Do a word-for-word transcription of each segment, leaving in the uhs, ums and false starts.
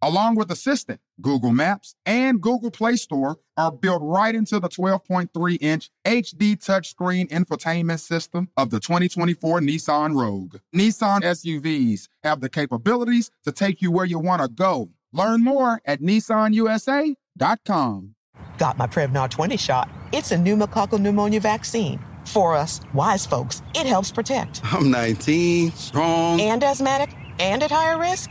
Along with Assistant, Google Maps and Google Play Store are built right into the twelve point three inch H D touchscreen infotainment system of the twenty twenty-four Nissan Rogue. Nissan S U Vs have the capabilities to take you where you want to go. Learn more at Nissan U S A dot com. Got my Prevnar twenty shot. It's a pneumococcal pneumonia vaccine. For us, wise folks, it helps protect. I'm nineteen, strong, and asthmatic, and at higher risk.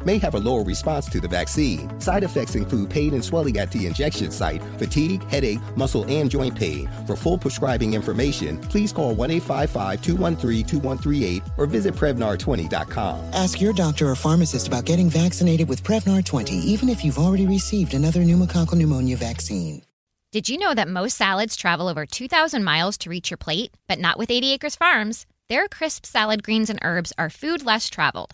may have a lower response to the vaccine. Side effects include pain and swelling at the injection site, fatigue, headache, muscle, and joint pain. For full prescribing information, please call one eight five five, two one three, two one three eight or visit Prevnar twenty. Ask your doctor or pharmacist about getting vaccinated with Prevnar twenty, even if you've already received another pneumococcal pneumonia vaccine. Did you know that most salads travel over two thousand miles to reach your plate, but not with eighty acres farms? Their crisp salad greens and herbs are food less traveled,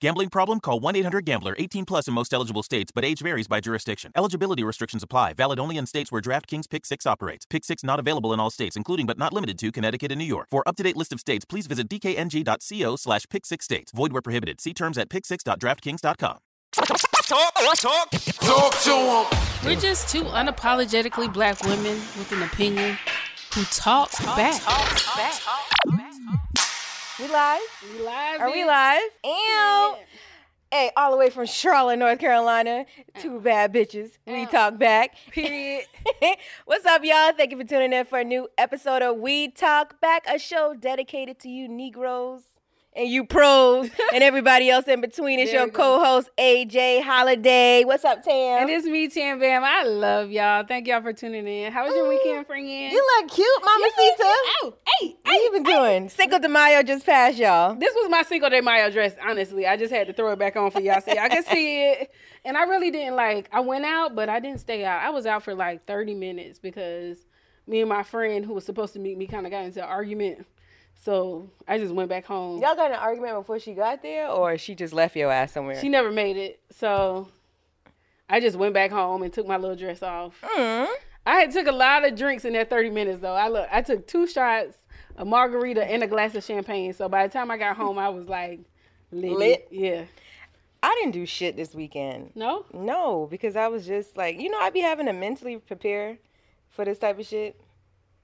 Gambling problem? Call one eight hundred gambler. eighteen plus in most eligible states, but age varies by jurisdiction. Eligibility restrictions apply. Valid only in states where DraftKings Pick six operates. Pick six not available in all states, including but not limited to Connecticut and New York. For up-to-date list of states, please visit d k n g dot co slash pick six states. Void where prohibited. See terms at pick six dot draft kings dot com. Talk, talk, talk to them. We're just two unapologetically black women with an opinion who talk, talk back. Talk, talk, back. Talk, talk, back. We live? We live. Are we live? Ew. Yeah. Hey, all the way from Charlotte, North Carolina. Two bad bitches. We Ow. Talk back. Period. What's up, y'all? Thank you for tuning in for a new episode of We Talk Back, a show dedicated to you Negroes and you pros and everybody else in between. It's there your co-host, A J Holiday. What's up, Tam? And it's me, Tam Bam. I love y'all. Thank y'all for tuning in. How was mm. your weekend, friend? You look cute, Mama Cita. Oh, hey, what you been doing? Cinco de Mayo just passed, y'all. This was my Cinco de Mayo dress, honestly. I just had to throw it back on for y'all so y'all can see it. And I really didn't, like, I went out, but I didn't stay out. I was out for, like, thirty minutes because me and my friend who was supposed to meet me kind of got into an argument. So I just went back home. Y'all got in an argument before she got there, or she just left your ass somewhere? She never made it. So I just went back home and took my little dress off. Mm. I had took a lot of drinks in that thirty minutes, though. I look, I took two shots, a margarita, and a glass of champagne. So by the time I got home, I was like lit. lit. Yeah. I didn't do shit this weekend. No? No, because I was just like, you know, I be having to mentally prepare for this type of shit.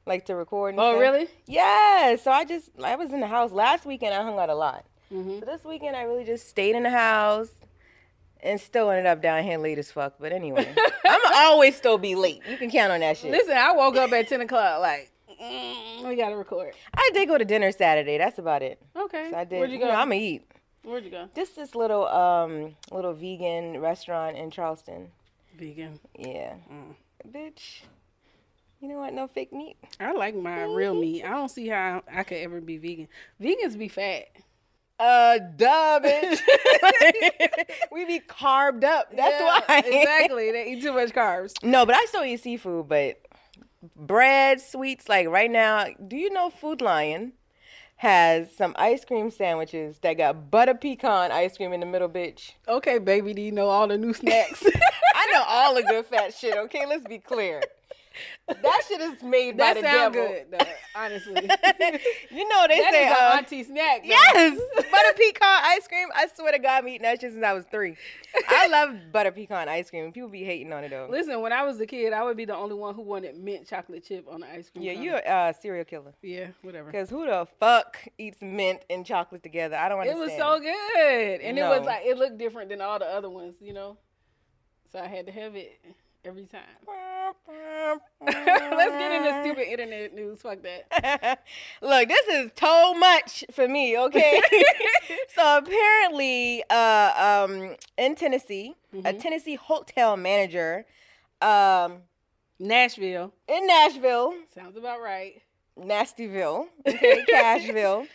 Like to record and oh, stuff. Really? Yeah. So I just, I was in the house. Last weekend, I hung out a lot. Mm-hmm. So this weekend, I really just stayed in the house and still ended up down here late as fuck. But anyway, I'm always still be late. You can count on that shit. Listen, I woke up at ten o'clock like, mm, we gotta record. I did go to dinner Saturday. That's about it. Okay. So I did. Where'd you go? You know, I'm gonna eat. Where'd you go? Just this little um little vegan restaurant in Charleston. Vegan. Yeah. Mm. Bitch. You know what? No fake meat. I like my real meat. I don't see how I could ever be vegan. Vegans be fat. Uh, duh, bitch. We be carved up. That's yeah, why. Exactly. They eat too much carbs. No, but I still eat seafood, but bread, sweets, like right now. Do you know Food Lion has some ice cream sandwiches that got butter pecan ice cream in the middle, bitch? Okay, baby, do you know all the new snacks? I know all the good fat shit, okay? Let's be clear. That shit is made that by the devil. That sound good, though, honestly. You know, they that say... That is um, an auntie snack. Though. Yes! Butter pecan ice cream. I swear to God, I've been eating that shit since I was three. I love butter pecan ice cream. People be hating on it, though. Listen, when I was a kid, I would be the only one who wanted mint chocolate chip on the ice cream. Yeah, you're a uh, serial killer. Yeah, whatever. Because who the fuck eats mint and chocolate together? I don't understand. It was so good. And no. It was like, it looked different than all the other ones, you know? So I had to have it. Every time. Let's get into stupid internet news. Fuck that. Look, this is too much for me, okay? So apparently, uh, um, in Tennessee, mm-hmm. a Tennessee hotel manager. Um, Nashville. In Nashville. Sounds about right. Nastyville. Okay, Cashville.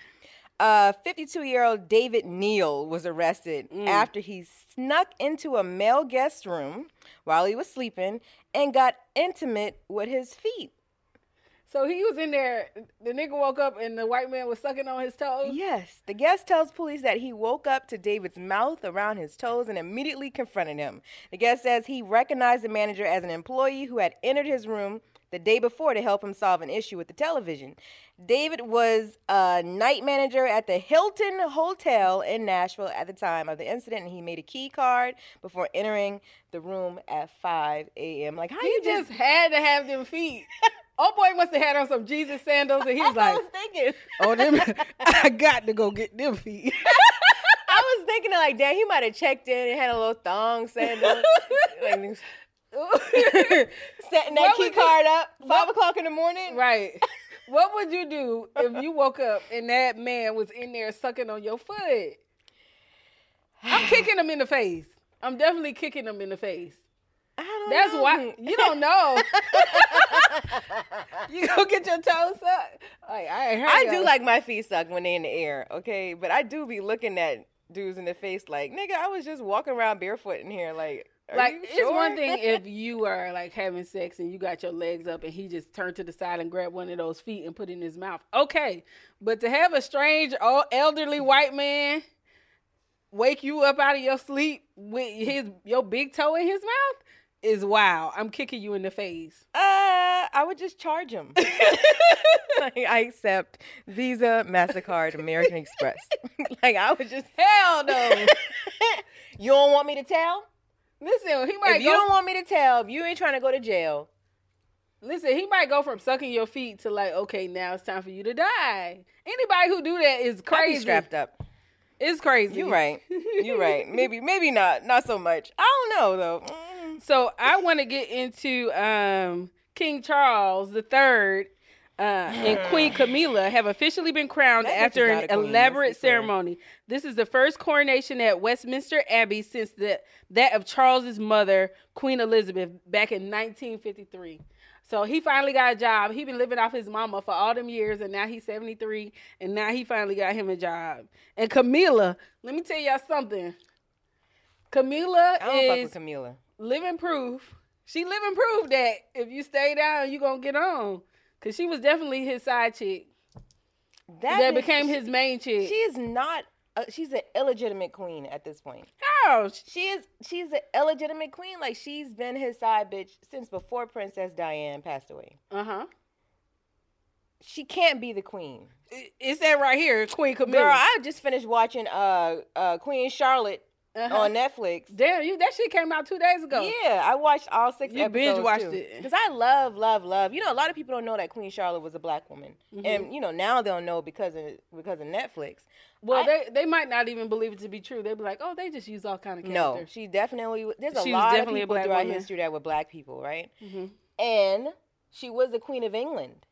Uh, fifty-two-year-old David Neal was arrested mm. after he snuck into a male guest room while he was sleeping and got intimate with his feet. So he was in there. The nigga woke up and the white man was sucking on his toes? Yes. The guest tells police that he woke up to David's mouth around his toes and immediately confronted him. The guest says he recognized the manager as an employee who had entered his room the day before to help him solve an issue with the television. David was a night manager at the Hilton Hotel in Nashville at the time of the incident, and he made a key card before entering the room at five a.m. Like, how he you just, just had to have them feet. Oh boy, must have had on some Jesus sandals, and he was like, I was thinking, "Oh, them, I got to go get them feet." I was thinking like, damn, he might have checked in and had a little thong sandal. Like, setting that key card up five o'clock in the morning, right? What would you do if you woke up and that man was in there sucking on your foot? I'm kicking him in the face. I'm definitely kicking him in the face. I don't That's know. Why you don't know. You go get your toes sucked. Like, I, I do like my feet sucked when they're in the air, okay? But I do be looking at dudes in the face like, nigga, I was just walking around barefoot in here, like. Are like, it's sure? One thing if you are, like, having sex and you got your legs up and he just turned to the side and grabbed one of those feet and put it in his mouth. Okay. But to have a strange, old, elderly white man wake you up out of your sleep with his your big toe in his mouth is wild. I'm kicking you in the face. Uh, I would just charge him. Like, I accept Visa, MasterCard, American Express. Like, I would just, hell no. You don't want me to tell? Listen, he might. If you go, don't want me to tell, if you ain't trying to go to jail. Listen, he might go from sucking your feet to like, okay, now it's time for you to die. Anybody who do that is crazy. I'd be strapped up. It's crazy. You right. You right. Maybe, maybe not. Not so much. I don't know though. Mm. So I want to get into um, King Charles the Third uh, and Queen Camilla have officially been crowned that after an elaborate ceremony. This is the first coronation at Westminster Abbey since the, that of Charles's mother, Queen Elizabeth, back in nineteen fifty-three. So he finally got a job. He been living off his mama for all them years, and now he's seventy-three, and now he finally got him a job. And Camilla, let me tell y'all something. Camilla I don't is fuck with Camilla. Living proof. She living proof that if you stay down, you gonna get on. Because she was definitely his side chick. That, that is, became she, his main chick. She is not, a, she's an illegitimate queen at this point. How? She is, she's an illegitimate queen. Like, she's been his side bitch since before Princess Diana passed away. Uh-huh. She can't be the queen. It, it's that right here, Queen Camilla. Girl, I just finished watching uh, uh, Queen Charlotte uh-huh. on Netflix. Damn, you that shit came out two days ago. Yeah, I watched all six you episodes. You binge watched too. It. Because I love, love, love. You know, a lot of people don't know that Queen Charlotte was a black woman. Mm-hmm. And, you know, now they'll know because of because of Netflix. Well, I, they they might not even believe it to be true. They'd be like, oh, they just use all kind of characters. No, she definitely, there's a she lot of people throughout woman. History that were black people, right? Mm-hmm. And she was the Queen of England.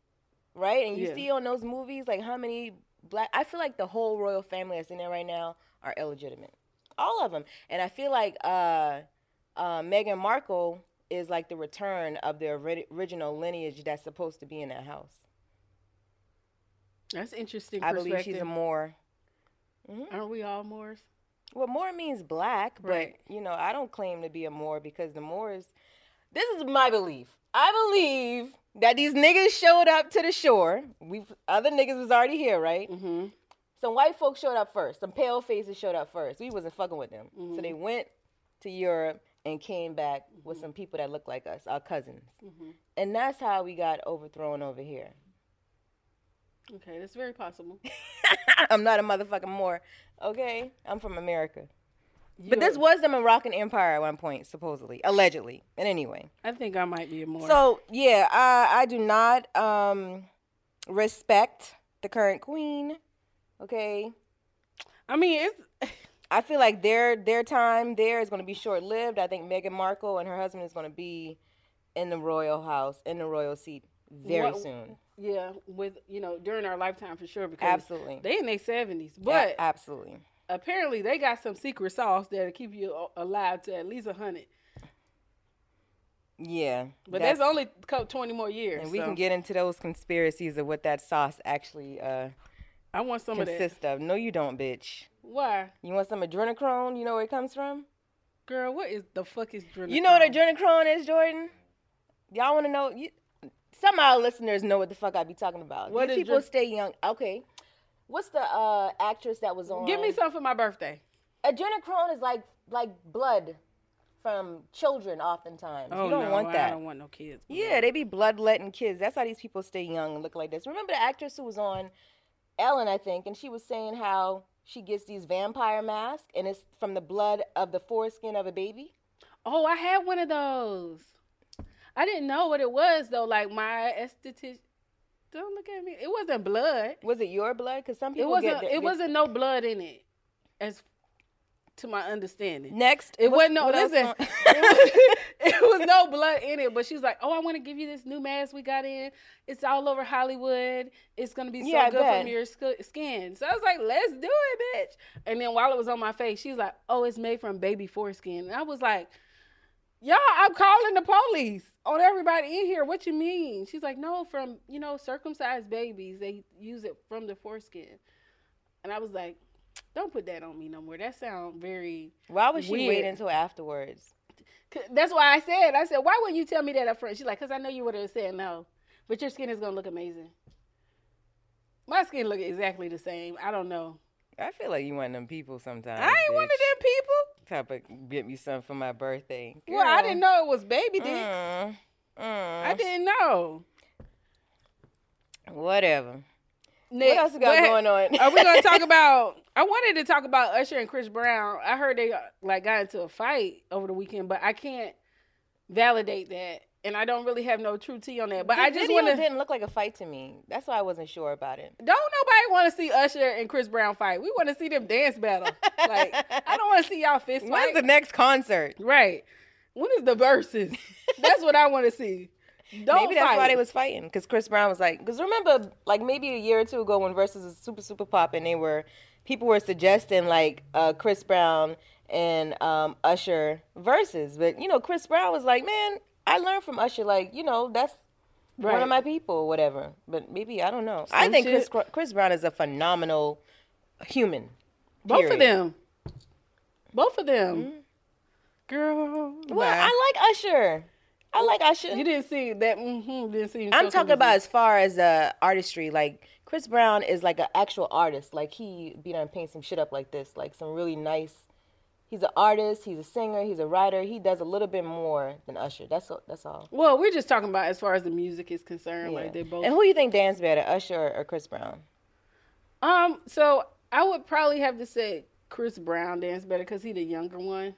right? And you yeah. see on those movies, like, how many black... I feel like the whole royal family that's in there right now are illegitimate. All of them. And I feel like uh, uh, Meghan Markle is, like, the return of the ori- original lineage that's supposed to be in that house. That's interesting. I believe she's a Moor. Mm-hmm. Aren't we all Moors? Well, Moor means black, but, right. you know, I don't claim to be a Moor because the Moors... This is my belief. I believe that these niggas showed up to the shore. We other niggas was already here, right? Mm-hmm. Some white folks showed up first. Some pale faces showed up first. We wasn't fucking with them. Mm-hmm. So they went to Europe and came back mm-hmm. with some people that looked like us, our cousins. Mm-hmm. And that's how we got overthrown over here. Okay, that's very possible. I'm not a motherfucking Moor. Okay, I'm from America. You but this was the Moroccan Empire at one point, supposedly, allegedly. And anyway, I think I might be a Moor. So yeah, I, I do not um, respect the current queen. Okay, I mean, it's. I feel like their their time there is going to be short lived. I think Meghan Markle and her husband is going to be in the royal house, in the royal seat, very what, soon. Yeah, with you know during our lifetime for sure. Because absolutely, they in their seventies, but yeah, absolutely. Apparently, they got some secret sauce there to keep you alive to at least one hundred. Yeah. But that's, that's only twenty more years. And we so. can get into those conspiracies of what that sauce actually uh, I want some consists of, that. of. No, you don't, bitch. Why? You want some adrenochrome? You know where it comes from? Girl, what is the fuck is adrenochrome? You know what adrenochrome is, Jordan? Y'all want to know? You, some of our listeners know what the fuck I be talking about. What These is people dr- stay young. Okay. What's the uh, actress that was on? Give me some for my birthday. Adrenochrome is like like blood from children oftentimes. Oh, you don't no, want that. I don't want no kids. Bro. Yeah, they be bloodletting kids. That's how these people stay young and look like this. Remember the actress who was on Ellen, I think, and she was saying how she gets these vampire masks and it's from the blood of the foreskin of a baby? Oh, I had one of those. I didn't know what it was, though. Like, my esthetician. Don't look at me. It wasn't blood. Was it your blood? Because some people it wasn't. Get the, it get... wasn't no blood in it, as to my understanding. Next, it wasn't no. Listen, it, was, it was no blood in it. But she was like, "Oh, I want to give you this new mask we got in. It's all over Hollywood. It's gonna be so yeah, good for your sc- skin." So I was like, "Let's do it, bitch." And then while it was on my face, she was like, "Oh, it's made from baby foreskin." And I was like, "Y'all, I'm calling the police on everybody in here. What you mean?" She's like, "No, from, you know, circumcised babies, they use it from the foreskin." And I was like, "Don't put that on me no more. That sounds very Why would she weird. wait until afterwards? That's why I said, I said, "Why wouldn't you tell me that up front?" She's like, "Because I know you would have said no, but your skin is going to look amazing." My skin look exactly the same. I don't know. I feel like you one of them people sometimes. I ain't bitch. one of them people. Type of get me something for my birthday. Girl. Well, I didn't know it was baby dicks. Mm, mm. I didn't know. Whatever. Next, what else we got going on? Are we going to talk about? I wanted to talk about Usher and Chris Brown. I heard they like got into a fight over the weekend, but I can't validate that, and I don't really have no true tea on that. But the I just want to. Didn't look like a fight to me. That's why I wasn't sure about it. Don't nobody want to see Usher and Chris Brown fight. We want to see them dance battle. Like, I don't want to see y'all fist fight. When's the next concert? Right. When is the verses? That's what I want to see. Don't maybe that's fight. why they was fighting, because Chris Brown was like, because remember, like maybe a year or two ago when Versus was super super pop, and they were people were suggesting like uh, Chris Brown and um, Usher Versus, but you know Chris Brown was like, "Man, I learned from Usher. Like, you know, that's right. one of my people, whatever." But maybe I don't know. Some I think shit. Chris Chris Brown is a phenomenal human. Both period. of them. Both of them. Mm-hmm. Girl. Well, bye. I like Usher. I like Usher. You didn't see that. Mm-hmm, didn't see. I'm talking music. about as far as uh, artistry. Like, Chris Brown is like an actual artist. Like, he be done paint some shit up like this. Like, some really nice. He's an artist. He's a singer. He's a writer. He does a little bit more than Usher. That's that's all. Well, we're just talking about as far as the music is concerned. Yeah. Like, they both. And who do you think dance better, Usher or, or Chris Brown? Um. So I would probably have to say Chris Brown dance better because he's the younger one.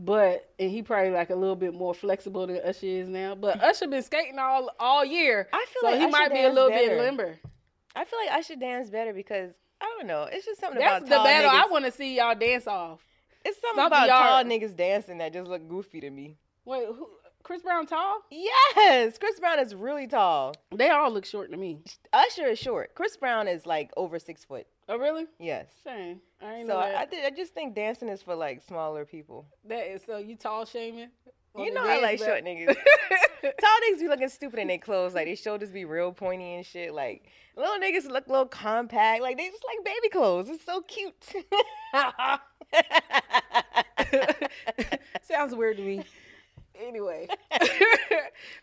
But, and he probably like a little bit more flexible than Usher is now. But Usher been skating all all year. I feel so like he Usher might be a little better. bit limber. I feel like Usher dance better because, I don't know, it's just something That's about tall That's the battle niggas. I want to see y'all dance off. It's something, something about y'all... tall niggas dancing that just look goofy to me. Wait, who? Chris Brown tall? Yes. Chris Brown is really tall. They all look short to me. Usher is short. Chris Brown is like over six foot. Oh, really? Yes. Shame. I ain't so know that. I, I, th- I just think dancing is for like smaller people. That is. So you tall shaming? You know I like back. Short niggas. Tall niggas be looking stupid in their clothes. Like, their shoulders be real pointy and shit. Like, little niggas look a little compact. Like, they just like baby clothes. It's so cute. Sounds weird to me. Anyway.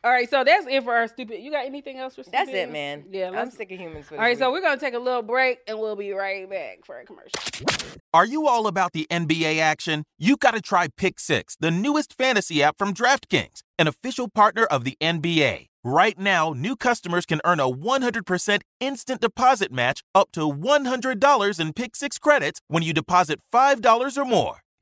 All right, so that's it for our stupid. You got anything else for stupid? That's it, man. Yeah, I'm sick of humans. For all right, week. So we're going to take a little break, and we'll be right back for a commercial. Are you all about the N B A action? You got to try Pick six, the newest fantasy app from DraftKings, an official partner of the N B A. Right now, new customers can earn a one hundred percent instant deposit match up to one hundred dollars in Pick six credits when you deposit five dollars or more.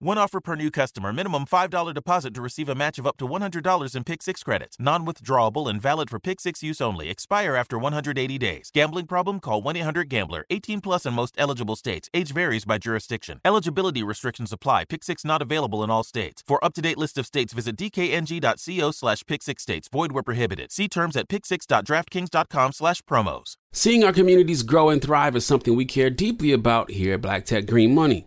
One offer per new customer. Minimum five dollars deposit to receive a match of up to one hundred dollars in Pick six credits. Non-withdrawable and valid for Pick six use only. Expire after one hundred eighty days. Gambling problem? Call one eight hundred gambler. eighteen plus in most eligible states. Age varies by jurisdiction. Eligibility restrictions apply. Pick six not available in all states. For up-to-date list of states, visit dkng.co slash pick six states. Void where prohibited. See terms at pick six dot draftkings dot com slash promos. Seeing our communities grow and thrive is something we care deeply about here at Black Tech Green Money.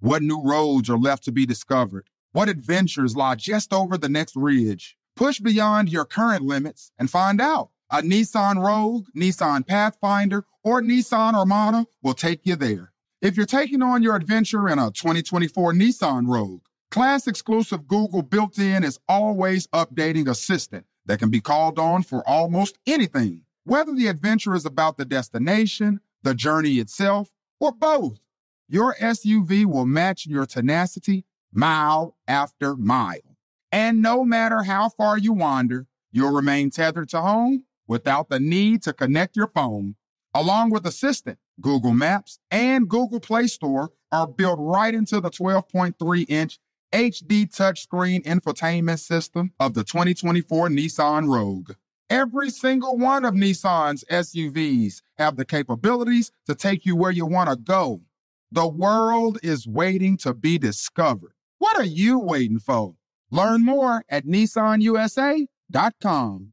What new roads are left to be discovered? What adventures lie just over the next ridge? Push beyond your current limits and find out. A Nissan Rogue, Nissan Pathfinder, or Nissan Armada will take you there. If you're taking on your adventure in a twenty twenty-four Nissan Rogue, class-exclusive Google built-in is always updating assistant that can be called on for almost anything, whether the adventure is about the destination, the journey itself, or both. Your S U V will match your tenacity mile after mile. And no matter how far you wander, you'll remain tethered to home without the need to connect your phone. Along with Assistant, Google Maps and Google Play Store are built right into the twelve point three inch H D touchscreen infotainment system of the twenty twenty-four Nissan Rogue. Every single one of Nissan's S U Vs have the capabilities to take you where you want to go. The world is waiting to be discovered. What are you waiting for? Learn more at Nissan U S A dot com.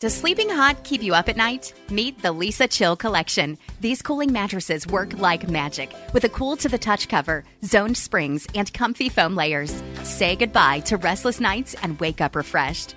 Does sleeping hot keep you up at night? Meet the Lisa Chill Collection. These cooling mattresses work like magic with a cool-to-the-touch cover, zoned springs, and comfy foam layers. Say goodbye to restless nights and wake up refreshed.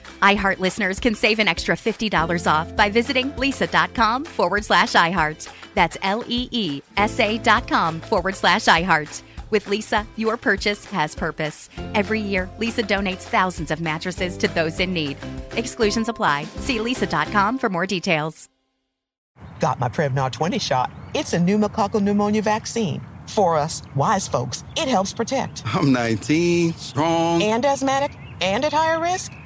iHeart listeners can save an extra fifty dollars off by visiting lisa.com forward slash iHeart. That's L E E S A dot com forward slash iHeart. With Lisa, your purchase has purpose. Every year, Lisa donates thousands of mattresses to those in need. Exclusions apply. See Lisa dot com for more details. Got my Prevnar twenty shot. It's a pneumococcal pneumonia vaccine. For us, wise folks, it helps protect. I'm nineteen, strong, and asthmatic, and at higher risk.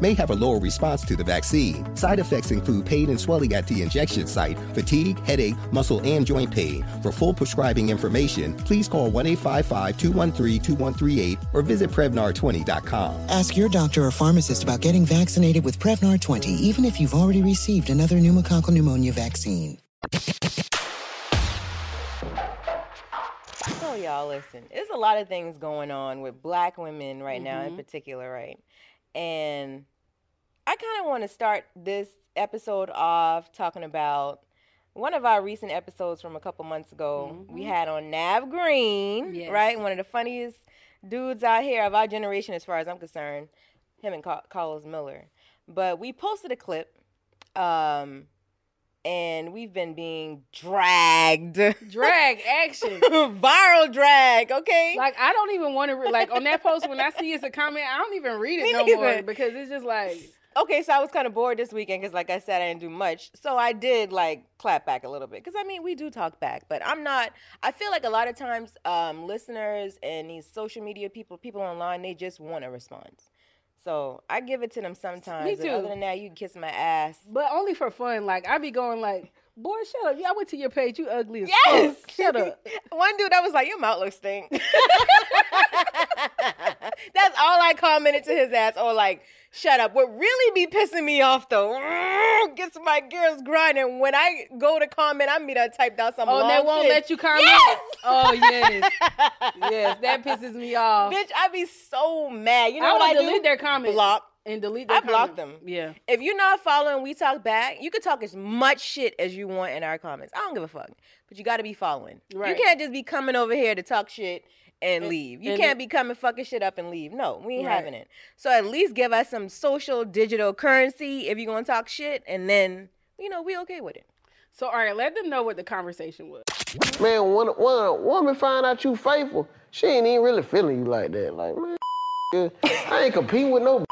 may have a lower response to the vaccine. Side effects include pain and swelling at the injection site, fatigue, headache, muscle, and joint pain. For full prescribing information, please call one eight five five, two one three, two one three eight or visit Prevnar twenty dot com. Ask your doctor or pharmacist about getting vaccinated with Prevnar twenty, even if you've already received another pneumococcal pneumonia vaccine. So y'all, listen, there's a lot of things going on with black women right mm-hmm. now in particular, right? And I kind of want to start this episode off talking about one of our recent episodes from a couple months ago. Mm-hmm. We had on Nav Green, yes. right? One of the funniest dudes out here of our generation, as far as I'm concerned, him and Carl- Carlos Miller. But we posted a clip, um, and we've been being dragged. Drag action. Viral drag, okay? Like, I don't even want to, re- like, on that post, when I see it's a comment, I don't even read it Me no neither. more because it's just like. Okay, so I was kind of bored this weekend because, like I said, I didn't do much. So I did, like, clap back a little bit because, I mean, we do talk back. But I'm not, I feel like a lot of times um, listeners and these social media people, people online, they just want a response. So I give it to them sometimes. Me too. And other than that, you can kiss my ass. But only for fun. Like, I be going like, boy, shut up. Yeah, I went to your page. You ugly as yes! fuck. Shut up. One dude, I was like, your mouth looks stink. That's all I commented to his ass. Or like, shut up. What really be pissing me off, though, gets my gears grinding. When I go to comment, I mean, I typed out some oh, long Oh, they won't shit. Let you comment? Yes! Oh, yes. Yes, that pisses me off. Bitch, I be so mad. You know I what I do? I delete their comments. Block. And delete their I comment. Block them. Yeah. If you're not following We Talk Back, you can talk as much shit as you want in our comments. I don't give a fuck. But you got to be following. Right. You can't just be coming over here to talk shit and, and leave. You and can't it, be coming fucking shit up and leave. No, we ain't right. having it. So at least give us some social digital currency if you're going to talk shit. And then, you know, we okay with it. So, all right, let them know what the conversation was. Man, when, when a woman find out you faithful, she ain't even really feeling you like that. Like, man, I ain't competing with no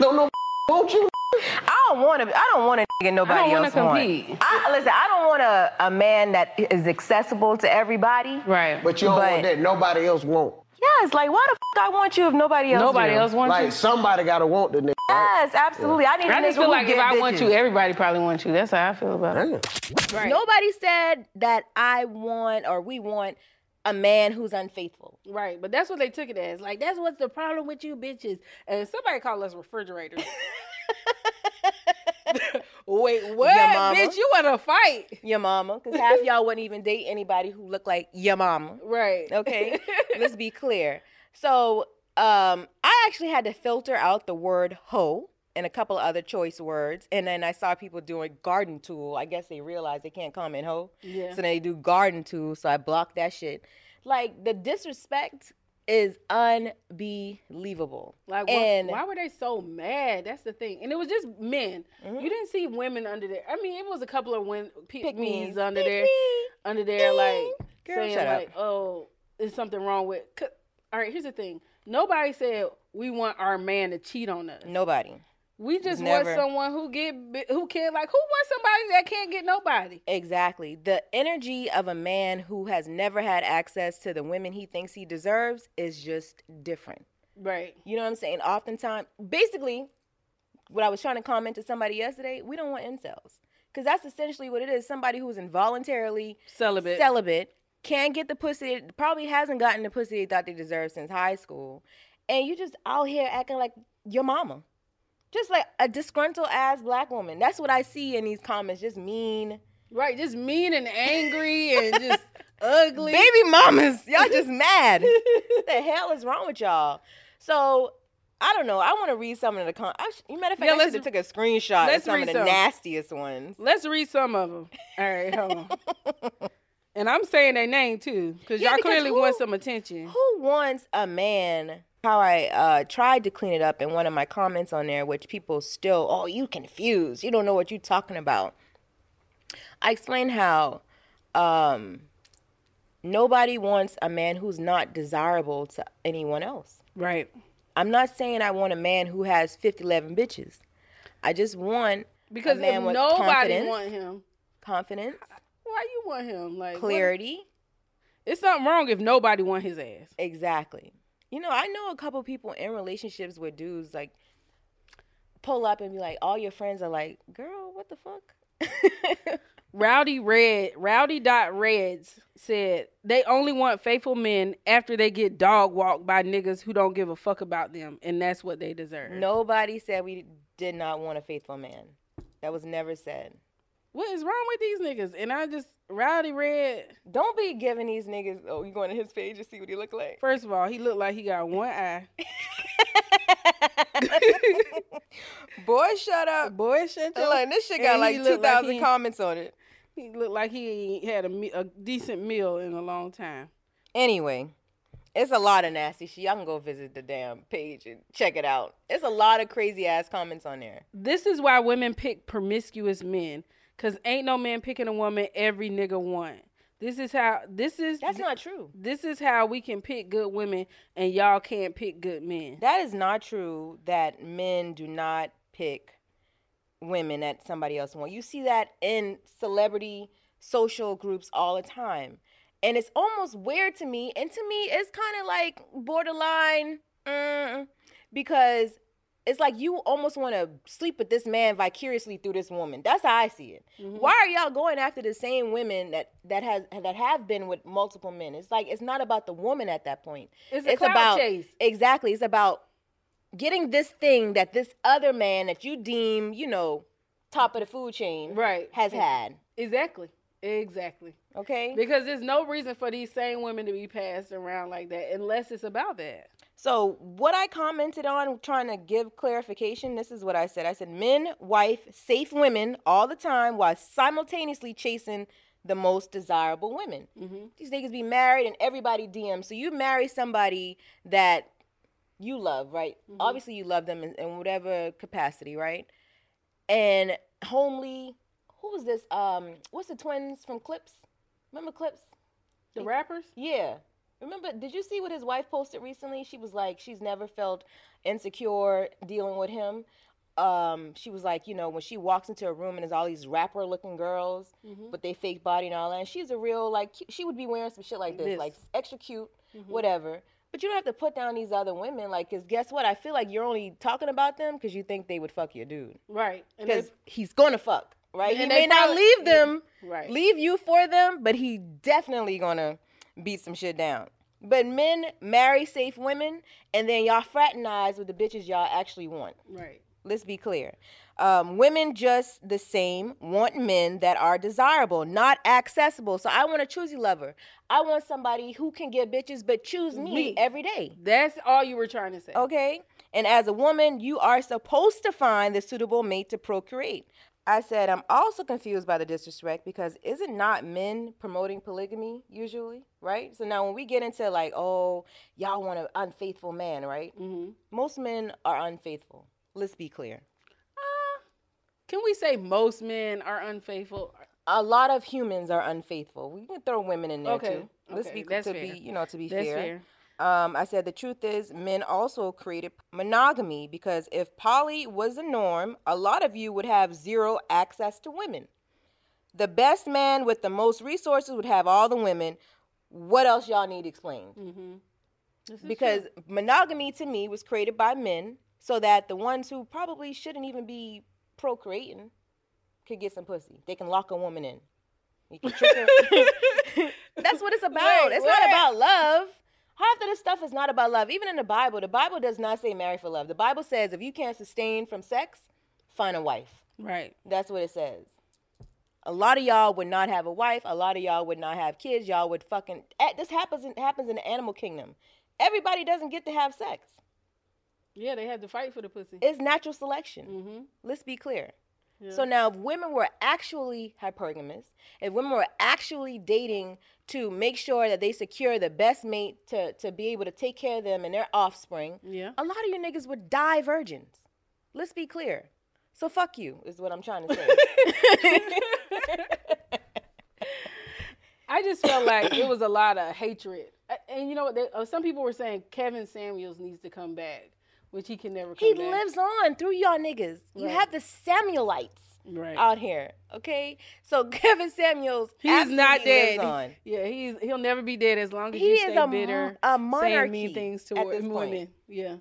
Don't know, won't you? I don't want to. I don't want to get nobody else want. I don't want to compete. I, listen, I don't want a, a man that is accessible to everybody. Right. But you don't but, want that nobody else won't. Yes. Like, why the fuck I want you if nobody else? Nobody will? else wants like, you. Like somebody gotta want the nigga. Yes, absolutely. Yeah. I need. I just feel like if I bitches. want you, everybody probably wants you. That's how I feel about Damn. it. Right. Nobody said that I want or we want a man who's unfaithful. Right, but that's what they took it as. Like, that's what's the problem with you bitches. And somebody called us refrigerators. Wait, what? Bitch, you want to fight. Your mama. Because half y'all wouldn't even date anybody who looked like your mama. Right. Okay? Let's be clear. So, um, I actually had to filter out the word hoe and a couple of other choice words. And then I saw people doing garden tool. I guess they realized they can't comment ho. Yeah. So they do garden tool. So I blocked that shit. Like, the disrespect is unbelievable. Like, and why, why were they so mad? That's the thing. And it was just men. Mm-hmm. You didn't see women under there. I mean, it was a couple of women pick me's under Pick there. Me. Under there, Ding. like, Girl, saying, like, up. oh, there's something wrong with... All right, here's the thing. Nobody said we want our man to cheat on us. Nobody. We just Never. want someone who get who can like who wants somebody that can't get nobody. Exactly. The energy of a man who has never had access to the women he thinks he deserves is just different. Right. You know what I'm saying? Oftentimes, basically, what I was trying to comment to somebody yesterday, we don't want incels. Because that's essentially what it is. Somebody who's involuntarily celibate, celibate can't get the pussy, probably hasn't gotten the pussy they thought they deserved since high school. And you just out here acting like your mama. Just like a disgruntled ass black woman. That's what I see in these comments. Just mean. Right. Just mean and angry and just ugly. Baby mamas, y'all just mad. What the hell is wrong with y'all? So I don't know. I want to read some of the con. I sh- you matter of fact, yeah, I should have took a screenshot of some of the some. nastiest ones. Let's read some of them. All right, hold on. And I'm saying their name too, cause yeah, y'all because clearly who, want some attention. Who wants a man? How I uh, tried to clean it up in one of my comments on there, which people still, oh, you confused. You don't know what you're talking about. I explained how um, nobody wants a man who's not desirable to anyone else. Right. I'm not saying I want a man who has fifty eleven bitches. I just want because a man if with nobody wants him confidence. Why you want him? Like clarity. What? It's something wrong if nobody want his ass. Exactly. You know, I know a couple people in relationships with dudes like pull up and be like, all your friends are like, girl, what the fuck? Rowdy Red, Rowdy Dot Reds said they only want faithful men after they get dog walked by niggas who don't give a fuck about them, and that's what they deserve. Nobody said we did not want a faithful man. That was never said. What is wrong with these niggas? And I just, Rowdy Red. Don't be giving these niggas, oh, you going to his page to see what he look like? First of all, he look like he got one eye. Boy, shut up. Boy, shut up. Like, this shit got and like two thousand like he, comments on it. He looked like he had a, a decent meal in a long time. Anyway, it's a lot of nasty shit. Y'all can go visit the damn page and check it out. It's a lot of crazy ass comments on there. This is why women pick promiscuous men. Cause ain't no man picking a woman every nigga want. This is how. This is that's not true. This is how we can pick good women, and y'all can't pick good men. That is not true. That men do not pick women that somebody else wants. You see that in celebrity social groups all the time, and it's almost weird to me. And to me, it's kind of like borderline mm, because. It's like you almost want to sleep with this man vicariously through this woman. That's how I see it. Mm-hmm. Why are y'all going after the same women that that has that have been with multiple men? It's like it's not about the woman at that point. It's, it's a about chase. Exactly. It's about getting this thing that this other man that you deem, you know, top of the food chain, right, has had. Exactly. Exactly. Okay. Because there's no reason for these same women to be passed around like that unless it's about that. So what I commented on, trying to give clarification, this is what I said. I said, men, wife, safe women all the time while simultaneously chasing the most desirable women. Mm-hmm. These niggas be married and everybody D M. So you marry somebody that you love, right? Mm-hmm. Obviously you love them in, in whatever capacity, right? And homely, who was this? Um, what's the twins from Clips? Remember Clips? The rappers? Yeah. Remember, did you see what his wife posted recently? She was like, she's never felt insecure dealing with him. Um, she was like, you know, when she walks into a room and there's all these rapper-looking girls, mm-hmm. but they fake body and all that, and she's a real, like, she would be wearing some shit like this, this. like extra cute, mm-hmm. whatever. But you don't have to put down these other women, like, because guess what? I feel like you're only talking about them because you think they would fuck your dude. Right. Because he's going to fuck, right? And he may probably, not leave them, yeah. right. leave you for them, but he definitely going to beat some shit down. But men marry safe women, and then y'all fraternize with the bitches y'all actually want. Right. Let's be clear. Um, women just the same want men that are desirable, not accessible. So I want a choosy lover. I want somebody who can get bitches but choose me, me. every day. That's all you were trying to say. Okay? And as a woman, you are supposed to find the suitable mate to procreate. I said, I'm also confused by the disrespect because is it not men promoting polygamy usually, right? So now when we get into like, oh, y'all want an unfaithful man, right? Mm-hmm. Most men are unfaithful. Let's be clear. Uh, can we say most men are unfaithful? A lot of humans are unfaithful. We can throw women in there okay. too. Let's okay. be That's to fair. be you know to be That's fair. fair. Um, I said the truth is men also created monogamy because if poly was the norm, a lot of you would have zero access to women. The best man with the most resources would have all the women. What else y'all need explained? Mm-hmm. Because true. monogamy to me was created by men so that the ones who probably shouldn't even be procreating could get some pussy. They can lock a woman in. You can trick her. That's what it's about. Wait, it's what? not about love. Half of this stuff is not about love. Even in the Bible, the Bible does not say marry for love. The Bible says if you can't sustain from sex, find a wife. Right. That's what it says. A lot of y'all would not have a wife. A lot of y'all would not have kids. Y'all would fucking, this happens in, happens in the animal kingdom. Everybody doesn't get to have sex. Yeah, they have to fight for the pussy. It's natural selection. Mm-hmm. Let's be clear. Yeah. So now if women were actually hypergamous, if women were actually dating to make sure that they secure the best mate to, to be able to take care of them and their offspring, yeah. a lot of you niggas would die virgins. Let's be clear. So fuck you is what I'm trying to say. I just felt like it was a lot of hatred. And you know what? Some people were saying Kevin Samuels needs to come back, which he can never come he back. He lives on through y'all niggas. Right. You have the Samuelites right. out here, okay? So Kevin Samuels He's not dead. Lives on. Yeah, he's, he'll never be dead as long as he you stay a, bitter, a monarchy saying mean things towards women. Yeah.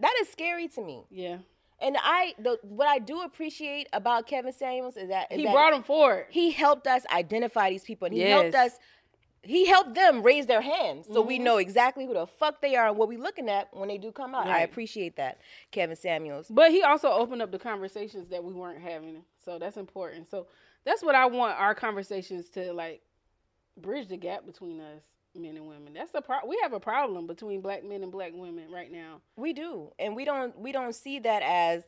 That is scary to me. Yeah. And I, the, what I do appreciate about Kevin Samuels is that is he that brought him forward. He helped us identify these people, and he yes. helped us. He helped them raise their hands, so mm-hmm. we know exactly who the fuck they are and what we're looking at when they do come out. Right. I appreciate that, Kevin Samuels. But he also opened up the conversations that we weren't having, so that's important. So that's what I want our conversations to like bridge the gap between us. Men and women. That's the pro- we have a problem between black men and black women right now. We do, and we don't we don't see that as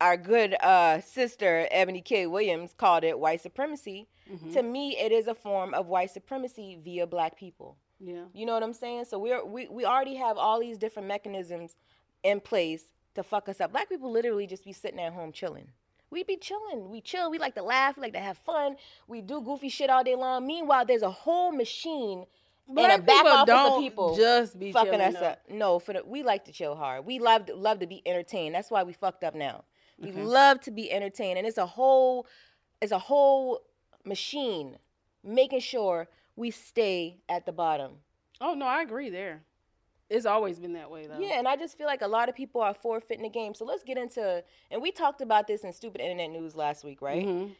our good uh, sister Ebony K. Williams called it white supremacy. Mm-hmm. To me, it is a form of white supremacy via black people. Yeah, you know what I'm saying. So we're we we already have all these different mechanisms in place to fuck us up. Black people literally just be sitting at home chilling. We be chilling. We chill. We like to laugh. We like to have fun. We do goofy shit all day long. Meanwhile, there's a whole machine black and a back office of people just be fucking us up. up. No, for the, we like to chill hard. We love to, love to be entertained. That's why we fucked up now. We mm-hmm. love to be entertained, and it's a whole it's a whole machine making sure we stay at the bottom. Oh no, I agree there. It's always been that way, though. Yeah, and I just feel like a lot of people are forfeiting the game. So let's get into, and we talked about this in Stupid Internet News last week, right? Mm-hmm.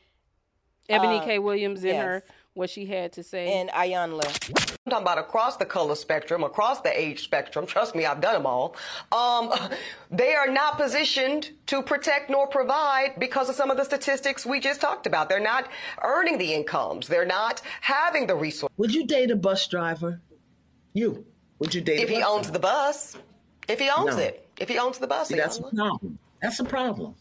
Ebony uh, K. Williams in yes. her, what she had to say. And Iyanla. I'm talking about across the color spectrum, across the age spectrum. Trust me, I've done them all. Um, they are not positioned to protect nor provide because of some of the statistics we just talked about. They're not earning the incomes. They're not having the resources. Would you date a bus driver? You. Would you date if he owns the bus? If he owns no. it, if he owns the bus, See, that's a problem. That's a problem.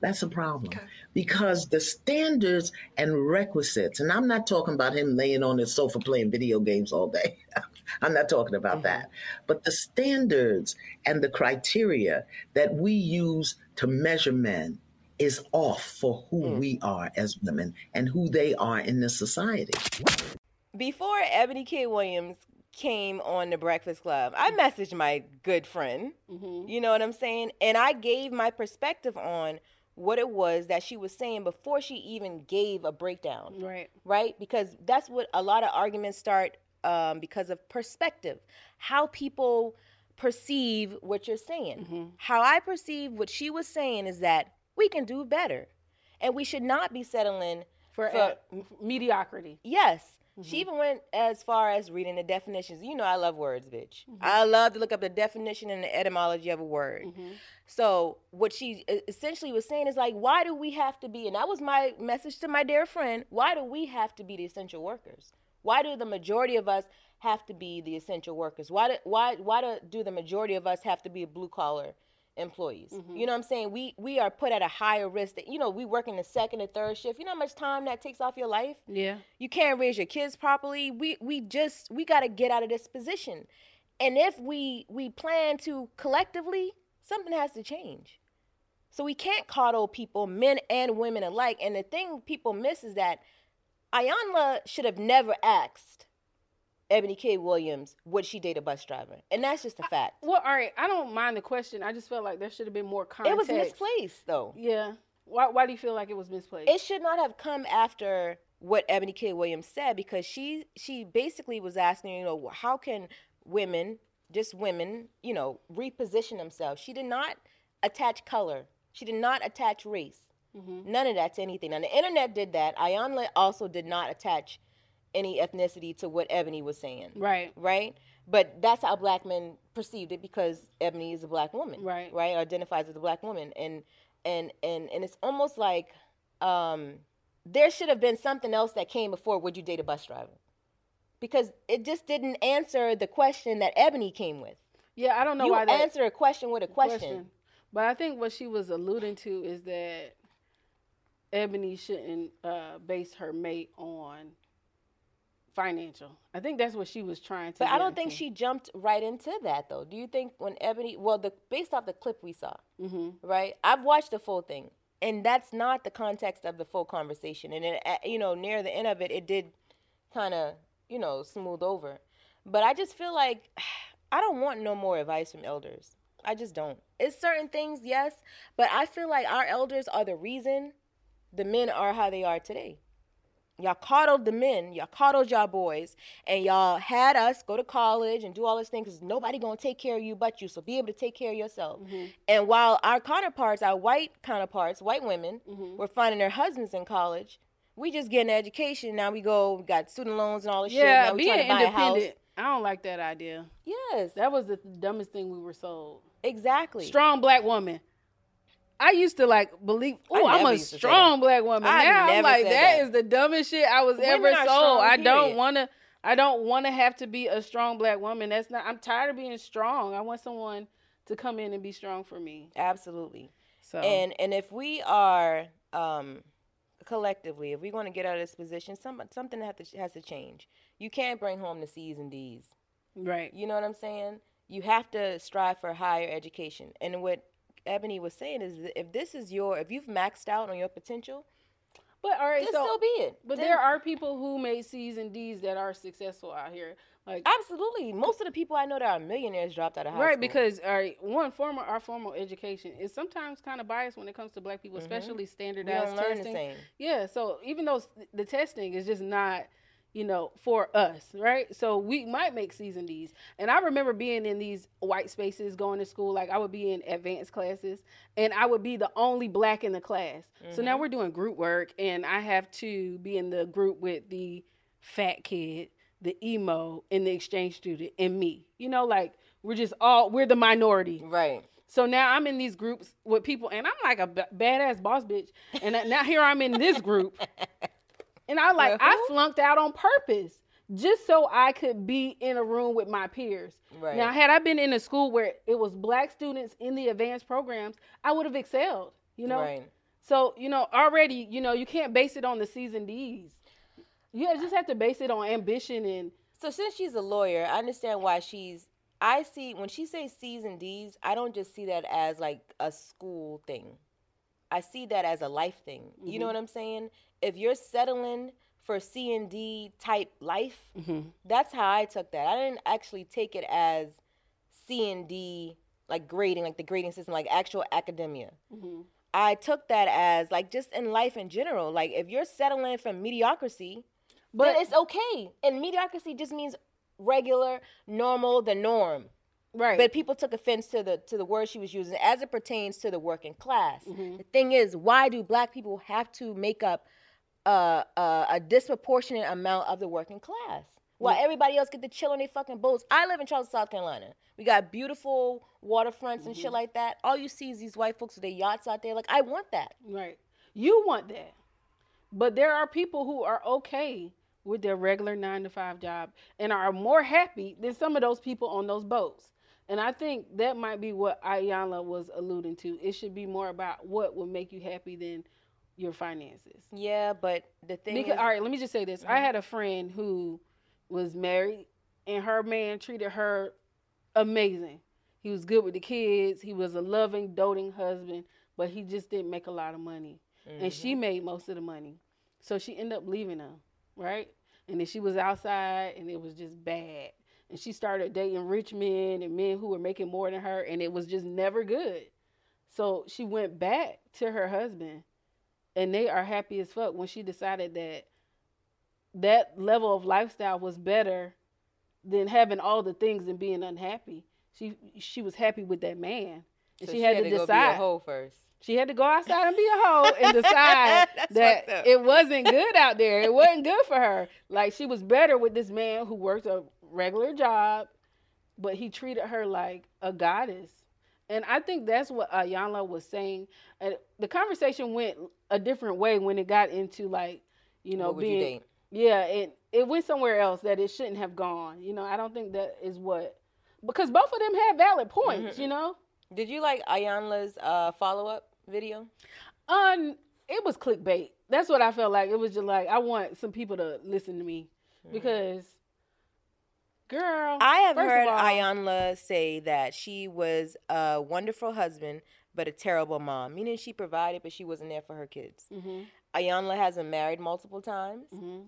That's a problem okay. because the standards and requisites, and I'm not talking about him laying on his sofa playing video games all day. I'm not talking about mm-hmm. that, but the standards and the criteria that we use to measure men is off for who mm. we are as women and who they are in this society. Before Ebony K. Williams came on The Breakfast Club, I messaged my good friend, mm-hmm. you know what I'm saying? And I gave my perspective on what it was that she was saying before she even gave a breakdown. Right. Right? Because that's what a lot of arguments start um, because of perspective. How people perceive what you're saying. Mm-hmm. How I perceive what she was saying is that we can do better. And we should not be settling for, for uh, mediocrity. Yes. She even went as far as reading the definitions. You know I love words, bitch. Mm-hmm. I love to look up the definition and the etymology of a word. Mm-hmm. So what she essentially was saying is like, why do we have to be, and that was my message to my dear friend, why do we have to be the essential workers? Why do the majority of us have to be the essential workers? Why do, why, why do, do the majority of us have to be blue-collar employees? Mm-hmm. You know what I'm saying? We we are put at a higher risk that, you know, we work in the second and third shift. You know how much time that takes off your life? Yeah. You can't raise your kids properly. We we just, we got to get out of this position. And if we we plan to collectively, something has to change. So we can't coddle people, men and women alike. And the thing people miss is that Iyanla should have never asked Ebony K. Williams, would she date a bus driver? And that's just a fact. I, well, all right. I don't mind the question. I just felt like there should have been more context. It was misplaced, though. Yeah. Why, why do you feel like it was misplaced? It should not have come after what Ebony K. Williams said, because she she basically was asking, you know, how can women, just women, you know, reposition themselves? She did not attach color. She did not attach race. Mm-hmm. None of that to anything. Now, the internet did that. Iyanla also did not attach any ethnicity to what Ebony was saying. Right. Right? But that's how black men perceived it, because Ebony is a black woman. Right. Right? Identifies as a black woman. And and and, and it's almost like um, there should have been something else that came before, would you date a bus driver? Because it just didn't answer the question that Ebony came with. Yeah, I don't know you why that... You answer a question with a question. question. But I think what she was alluding to is that Ebony shouldn't uh, base her mate on financial. I think that's what she was trying to But I don't think into. she jumped right into that, though. Do you think when Ebony... Well, the based off the clip we saw, mm-hmm. right? I've watched the full thing, and that's not the context of the full conversation. And, it, you know, near the end of it, it did kind of... you know, smooth over. But I just feel like I don't want no more advice from elders. I just don't. It's certain things, yes, but I feel like our elders are the reason the men are how they are today. Y'all coddled the men, y'all coddled y'all boys, and y'all had us go to college and do all this thing because nobody gonna take care of you but you, so be able to take care of yourself. Mm-hmm. And while our counterparts, our white counterparts, white women, mm-hmm. were finding their husbands in college, we just get an education. Now we go, we got student loans and all this yeah, shit. Now we try to buy a house. I don't like that idea. Yes. That was the dumbest thing we were sold. Exactly. Strong black woman. I used to like believe, oh, I'm a strong black woman. I now I'm like, that, that is the dumbest shit I was Women ever sold. I don't want to, I don't want to have to be a strong black woman. That's not, I'm tired of being strong. I want someone to come in and be strong for me. Absolutely. So, and, and if we are, um, collectively, if we're going to get out of this position, some, something have to, has to change. You can't bring home the C's and D's. Right. You know what I'm saying? You have to strive for higher education. And what Ebony was saying is that if this is your, if you've maxed out on your potential, but all right, so, so be it. But then, there are people who made C's and D's that are successful out here. Like absolutely. Most of the people I know that are millionaires dropped out of high right, school. Because all right, one formal our formal education is sometimes kind of biased when it comes to black people, mm-hmm. especially standardized we don't learn testing. The same. Yeah, so even though the testing is just not, you know, for us, right? So we might make C's and D's. And I remember being in these white spaces, going to school, like I would be in advanced classes and I would be the only black in the class. Mm-hmm. So now we're doing group work and I have to be in the group with the fat kid, the emo, and the exchange student and me. You know, like we're just all, we're the minority. Right. So now I'm in these groups with people and I'm like a b- badass boss bitch. And now here I'm in this group. And I like uh-huh. I flunked out on purpose just so I could be in a room with my peers. Right. Now, had I been in a school where it was black students in the advanced programs, I would have excelled. You know, right. So you know already you know you can't base it on the C's and D's. You just have to base it on ambition and. So since she's a lawyer, I understand why she's. I see when she says C's and D's, I don't just see that as like a school thing. I see that as a life thing. Mm-hmm. You know what I'm saying? If you're settling for C and D type life, mm-hmm. that's how I took that. I didn't actually take it as C and D, like grading, like the grading system, like actual academia. Mm-hmm. I took that as like just in life in general. Like if you're settling for mediocrity, but then it's okay. And mediocrity just means regular, normal, the norm. Right. But people took offense to the to the word she was using as it pertains to the working class. Mm-hmm. The thing is, why do black people have to make up uh, uh, a disproportionate amount of the working class? While mm-hmm. everybody else get to chill on their fucking boats. I live in Charleston, South Carolina. We got beautiful waterfronts mm-hmm. and shit like that. All you see is these white folks with their yachts out there. Like, I want that. Right. You want that. But there are people who are okay with their regular nine to five job and are more happy than some of those people on those boats. And I think that might be what Iyanla was alluding to. It should be more about what would make you happy than your finances. Yeah, but the thing because, is... All right, let me just say this. Mm-hmm. I had a friend who was married, and her man treated her amazing. He was good with the kids. He was a loving, doting husband, but he just didn't make a lot of money. Mm-hmm. And she made most of the money. So she ended up leaving him, right? And then she was outside, and it was just bad. And she started dating rich men and men who were making more than her, and it was just never good. So she went back to her husband, and they are happy as fuck when she decided that that level of lifestyle was better than having all the things and being unhappy. She she was happy with that man, and so she, she had, had to, to decide. Go be a hoe first. She had to go outside and be a hoe and decide that it wasn't good out there. It wasn't good for her. Like, she was better with this man who worked a regular job, but he treated her like a goddess. And I think that's what Iyanla was saying. And the conversation went a different way when it got into, like, you know, what would being, you think? Yeah, it it went somewhere else that it shouldn't have gone. You know, I don't think that is what, because both of them had valid points. Mm-hmm. You know. Did you like Iyanla's uh, follow up video? Um, it was clickbait. That's what I felt like. It was just like, I want some people to listen to me, mm-hmm. because. Girl, I have heard all, Iyanla say that she was a wonderful husband, but a terrible mom. Meaning she provided, but she wasn't there for her kids. Mm-hmm. Iyanla hasn't married multiple times. Mm-hmm.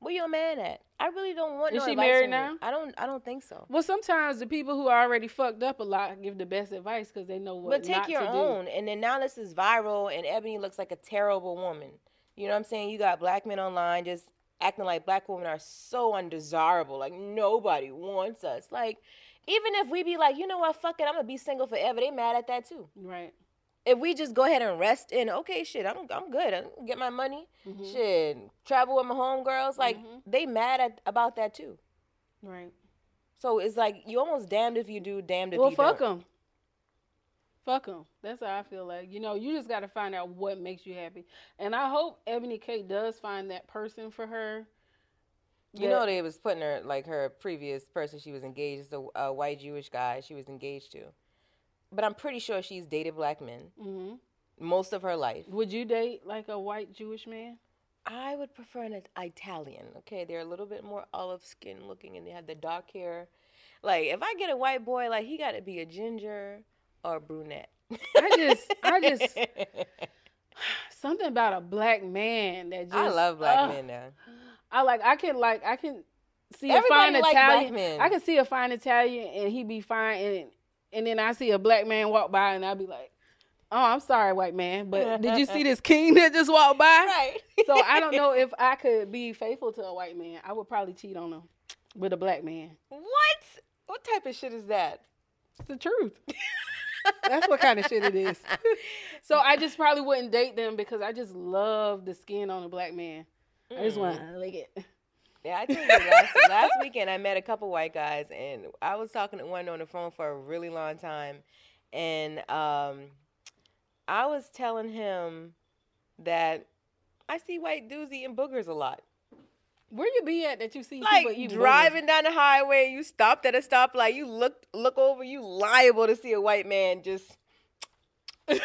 Where your man at? I really don't want. Is no she advice married now? I don't. I don't think so. Well, sometimes the people who are already fucked up a lot give the best advice because they know what. But take not your to own, do. And then now this is viral, and Ebony looks like a terrible woman. You know what I'm saying? You got black men online just acting like black women are so undesirable. Like, nobody wants us. Like, even if we be like, you know what, fuck it, I'm going to be single forever, they mad at that too. Right. If we just go ahead and rest in, okay, shit, I'm I'm good. I'm gonna get my money. Mm-hmm. Shit, travel with my homegirls. Like, mm-hmm. they mad at about that too. Right. So it's like, you almost damned if you do, damned if well, you don't. Well, fuck them. Fuck them. That's how I feel like. You know, you just got to find out what makes you happy. And I hope Ebony K does find that person for her. You yeah. know, they was putting her, like, her previous person she was engaged to, a white Jewish guy she was engaged to. But I'm pretty sure she's dated black men mm-hmm. most of her life. Would you date, like, a white Jewish man? I would prefer an Italian, okay? They're a little bit more olive skin looking, and they have the dark hair. Like, if I get a white boy, like, he got to be a ginger or brunette. I just, I just, something about a black man that just. I love black uh, men now. I like, I can like, I can see Everybody a fine Italian. Men. I can see a fine Italian and he be fine. And, and then I see a black man walk by and I'll be like, oh, I'm sorry, white man, but did you see this king that just walked by? Right. So I don't know if I could be faithful to a white man. I would probably cheat on him with a black man. What? What type of shit is that? It's the truth. That's what kind of shit it is. So I just probably wouldn't date them because I just love the skin on a black man. Mm. I just want to lick it. Yeah, I told you last, last weekend I met a couple white guys, and I was talking to one on the phone for a really long time, and um, I was telling him that I see white dudes eating boogers a lot. Where you be at that you see like people eating driving boogers? Down the highway, you stopped at a stoplight, you look look over, you liable to see a white man just. You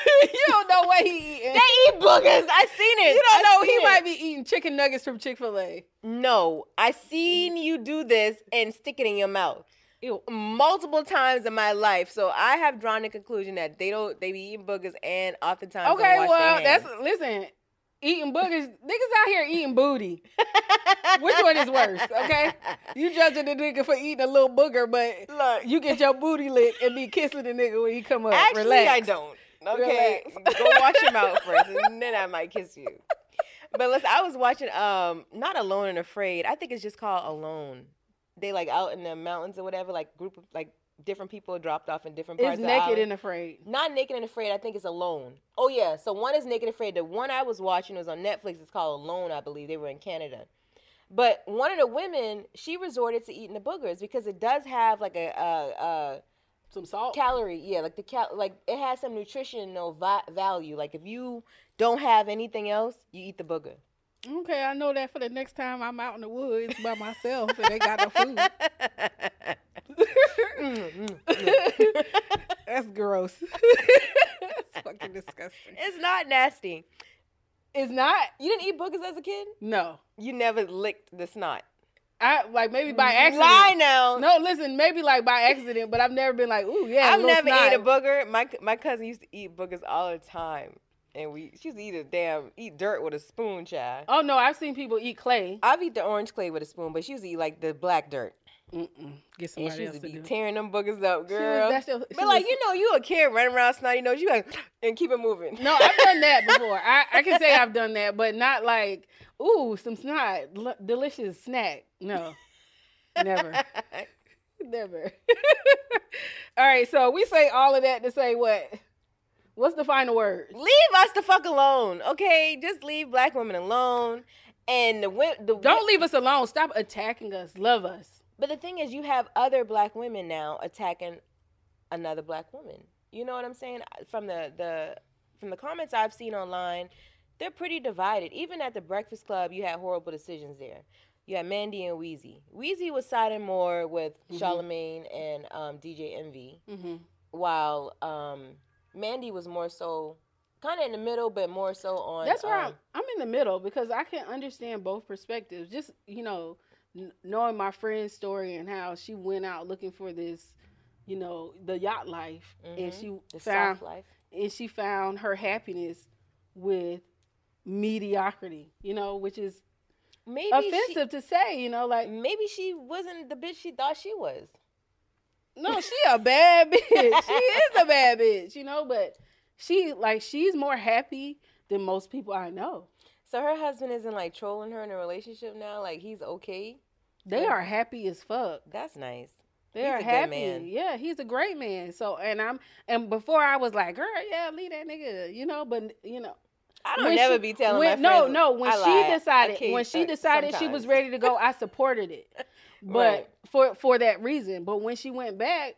don't know what he eating. They eat boogers. I seen it. You don't I know he it. Might be eating chicken nuggets from Chick-fil-A. No, I seen you do this and stick it in your mouth. Ew. Multiple times in my life, so I have drawn the conclusion that they don't they be eating boogers and oftentimes okay, don't wash well their hands. That's listen. Eating boogers, niggas out here eating booty. Which one is worse, okay? You judging the nigga for eating a little booger, but look, you get your booty lit and be kissing the nigga when he come up. Actually, relax. I don't. Okay, relax. Go wash him out first, and then I might kiss you. But listen, I was watching um, not Alone and Afraid. I think it's just called Alone. They like out in the mountains or whatever, like group of like different people dropped off in different parts it's of the It's Naked and Afraid. Not Naked and Afraid. I think it's Alone. Oh, yeah. So one is Naked and Afraid. The one I was watching was on Netflix. It's called Alone, I believe. They were in Canada. But one of the women, she resorted to eating the boogers because it does have like a... a, a some salt? Calorie, yeah. Like, the cal- like it has some nutritional vi- value. Like, if you don't have anything else, you eat the booger. Okay, I know that for the next time I'm out in the woods by myself and they got no food. mm, mm, mm. That's gross. It's fucking disgusting. It's not nasty. It's not? You didn't eat boogers as a kid? No. You never licked the snot? I like maybe by accident. Lie now. No, listen, maybe like by accident, but I've never been like, ooh, yeah. I've never snot. Ate a booger. My my cousin used to eat boogers all the time, and we she used to eat a damn eat dirt with a spoon, child. Oh no, I've seen people eat clay. I've eat the orange clay with a spoon, but she used to eat like the black dirt. Mm-mm. Get somebody and she used to be to tearing them boogers up, girl. Was, your, but like was, you know, you a kid running around snotty nose, you like and keep it moving. No, I've done that before. I I can say I've done that, but not like. Ooh, some snot, L- delicious snack. No, never, never. All right, so we say all of that to say what? What's the final word? Leave us the fuck alone, okay? Just leave black women alone, and the, wi- the don't wi- leave us alone. Stop attacking us. Love us. But the thing is, you have other black women now attacking another black woman. You know what I'm saying? From the, the from the comments I've seen online, they're pretty divided. Even at the Breakfast Club, you had horrible decisions there. You had Mandy and Weezy. Weezy was siding more with mm-hmm. Charlamagne and um, D J Envy, mm-hmm. while um, Mandy was more so kind of in the middle, but more so on. That's where um, I'm, I'm in the middle, because I can understand both perspectives. Just, you know, n- knowing my friend's story and how she went out looking for this, you know, the yacht life, mm-hmm. and she the found soft life. And she found her happiness with mediocrity, you know, which is maybe offensive she, to say, you know, like maybe she wasn't the bitch she thought she was. No, she a bad bitch. She is a bad bitch, you know, but she like she's more happy than most people I know. So her husband isn't like trolling her in a relationship now, like he's okay. They like, are happy as fuck. That's nice. They're happy. Man. Yeah, he's a great man. So and I'm and before I was like, girl, yeah, leave that nigga, you know, but you know, I don't when never she, be telling when, my friends. No, no. When I she lied. decided, kid, when she decided sometimes. she was ready to go, I supported it, but right. for for that reason. But when she went back,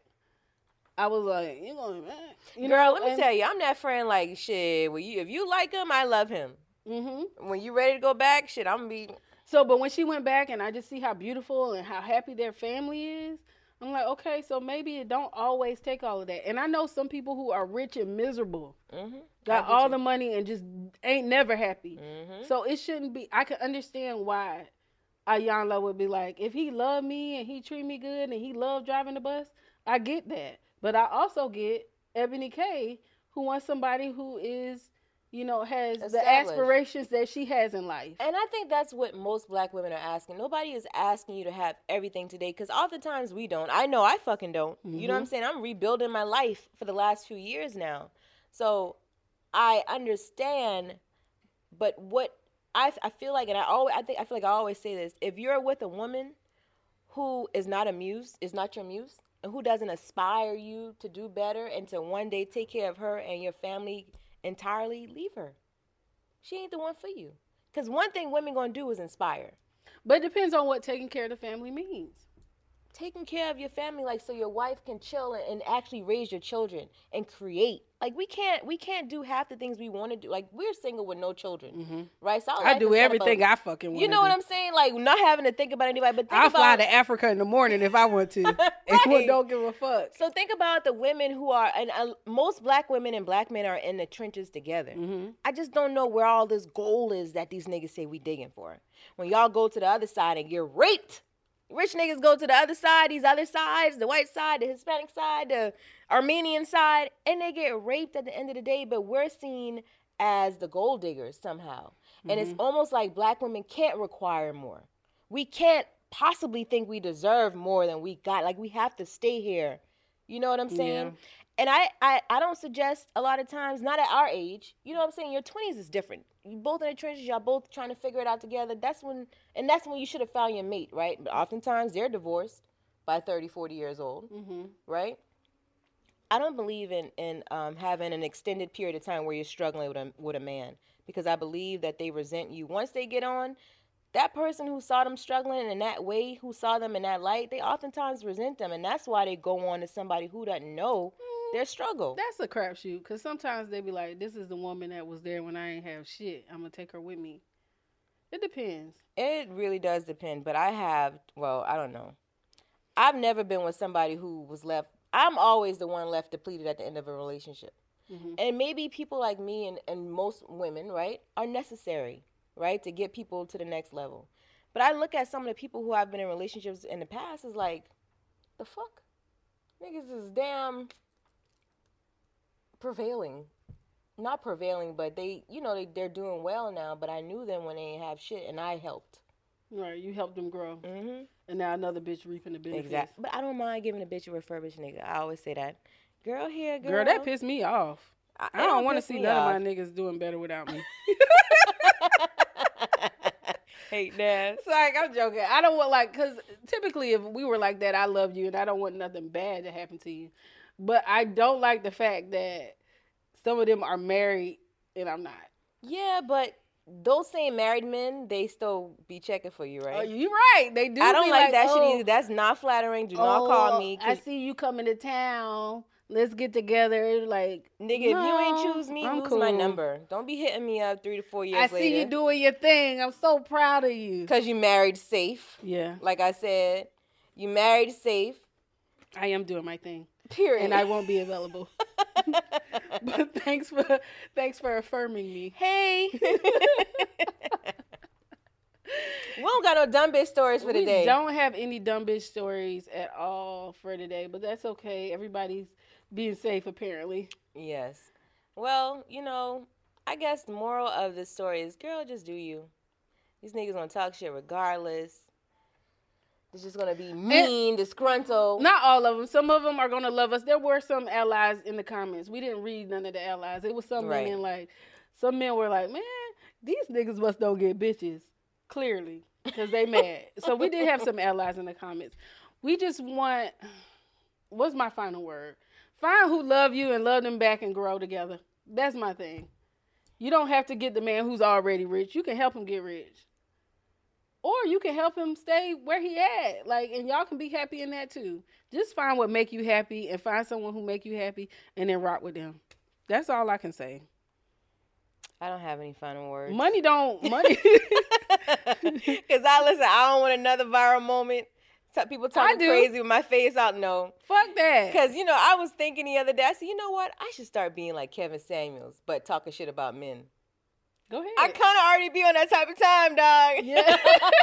I was like, you going back? You Girl, know? Let me and, tell you, I'm that friend. Like shit, well, you if you like him, I love him. Mm-hmm. When you ready to go back, shit, I'm gonna be. So, but when she went back, and I just see how beautiful and how happy their family is, I'm like, okay, so maybe it don't always take all of that. And I know some people who are rich and miserable, mm-hmm. got all the money and just ain't never happy. Mm-hmm. So it shouldn't be. I can understand why Iyanla would be like, if he loved me and he treat me good and he loved driving the bus, I get that. But I also get Ebony K, who wants somebody who is, you know, has the aspirations that she has in life. And I think that's what most black women are asking. Nobody is asking you to have everything today, because oftentimes we don't. I know I fucking don't. Mm-hmm. You know what I'm saying? I'm rebuilding my life for the last few years now. So I understand, but what I, I feel like, and I always, I think I feel like I always say this, if you're with a woman who is not a muse, is not your muse, and who doesn't aspire you to do better and to one day take care of her and your family entirely, leave her. She ain't the one for you. Because one thing women gonna do is inspire. But it depends on what taking care of the family means. Taking care of your family, like so your wife can chill and, and actually raise your children and create. Like we can't we can't do half the things we want to do. Like we're single with no children, mm-hmm. right? So I do everything about, I fucking want. You know do. What I'm saying? Like not having to think about anybody. But think I fly to Africa in the morning if I want to. Right. And don't give a fuck. So think about the women who are, and uh, most black women and black men are in the trenches together. Mm-hmm. I just don't know where all this gold is that these niggas say we digging for. When y'all go to the other side and get raped. Rich niggas go to the other side, these other sides, the white side, the Hispanic side, the Armenian side, and they get raped at the end of the day, but we're seen as the gold diggers somehow. Mm-hmm. And it's almost like black women can't require more. We can't possibly think we deserve more than we got. Like, we have to stay here. You know what I'm saying? Yeah. And I, I, I don't suggest a lot of times, not at our age, you know what I'm saying? Your twenties is different. You both in the trenches, y'all both trying to figure it out together. That's when, and that's when you should have found your mate, right? But oftentimes they're divorced by thirty, forty years old, mm-hmm. right? I don't believe in, in um, having an extended period of time where you're struggling with a, with a man, because I believe that they resent you. Once they get on, that person who saw them struggling in that way, who saw them in that light, they oftentimes resent them, and that's why they go on to somebody who doesn't know their struggle. That's a crapshoot, because sometimes they be like, this is the woman that was there when I ain't have shit. I'm going to take her with me. It depends. It really does depend, but I have, well, I don't know. I've never been with somebody who was left. I'm always the one left depleted at the end of a relationship. Mm-hmm. And maybe people like me and, and most women, right, are necessary, right, to get people to the next level. But I look at some of the people who I've been in relationships in the past is like, the fuck? Niggas is damn... prevailing, not prevailing, but they, you know, they, they're doing well now, but I knew them when they didn't have shit, and I helped. Right, you helped them grow. Mm-hmm. And now another bitch reaping the benefits. Exactly. But I don't mind giving a bitch a refurbished nigga. I always say that. Girl here, girl. Girl, that pissed me off. I, I don't want to see none off. of my niggas doing better without me. Hate that. It's like, I'm joking. I don't want, like, because typically if we were like that, I love you, and I don't want nothing bad to happen to you. But I don't like the fact that some of them are married and I'm not. Yeah, but those same married men, they still be checking for you, right? Oh, you right. They do. I don't like, like that oh, shit either. That's not flattering. Do oh, not call me. I see you coming to town. Let's get together. Like, nigga, no, if you ain't choose me, I'm lose cool. my number. Don't be hitting me up three to four years I later. I see you doing your thing. I'm so proud of you. Because you married safe. Yeah. Like I said, you married safe. I am doing my thing. Period. And I won't be available. But thanks for thanks for affirming me. Hey. We don't got no dumb bitch stories for today. We don't have any dumb bitch stories at all for today, but that's okay. Everybody's being safe, apparently. Yes. Well, you know, I guess the moral of this story is, girl, just do you. These niggas gonna talk shit regardless. It's just gonna be mean, and disgruntled. Not all of them. Some of them are gonna love us. There were some allies in the comments. We didn't read none of the allies. It was some right. men like, some men were like, man, these niggas must don't get bitches. Clearly, because they mad. So we did have some allies in the comments. We just want, what's my final word? Find who love you and love them back and grow together. That's my thing. You don't have to get the man who's already rich. You can help him get rich. Or you can help him stay where he at. Like, and y'all can be happy in that too. Just find what make you happy and find someone who make you happy and then rock with them. That's all I can say. I don't have any final words. Money don't, money. Because I listen, I don't want another viral moment. People talking crazy with my face out. No. Fuck that. Because, you know, I was thinking the other day, I said, you know what? I should start being like Kevin Samuels, but talking shit about men. Go ahead. I kind of already be on that type of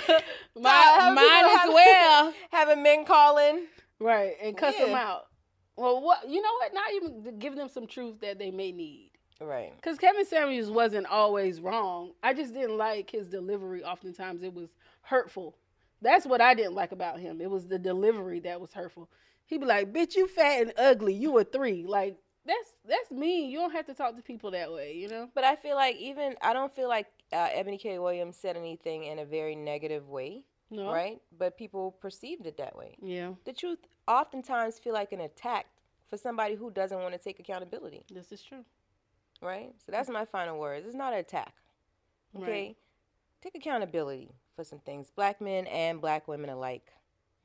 time, dog. Yeah. my, mine as well. Having men calling. Right. And cuss yeah. them out. Well, what you know what? Not even give them some truth that they may need. Right. Because Kevin Samuels wasn't always wrong. I just didn't like his delivery. Oftentimes it was hurtful. That's what I didn't like about him. It was the delivery that was hurtful. He'd be like, bitch, you fat and ugly. You a three. Like, that's that's mean. You don't have to talk to people that way, you know? But I feel like even, I don't feel like uh, Ebony K. Williams said anything in a very negative way. No. Right? But people perceived it that way. Yeah. The truth oftentimes feel like an attack for somebody who doesn't want to take accountability. This is true. Right? So that's my final words. It's not an attack. Okay? Right. Take accountability for some things. Black men and black women alike.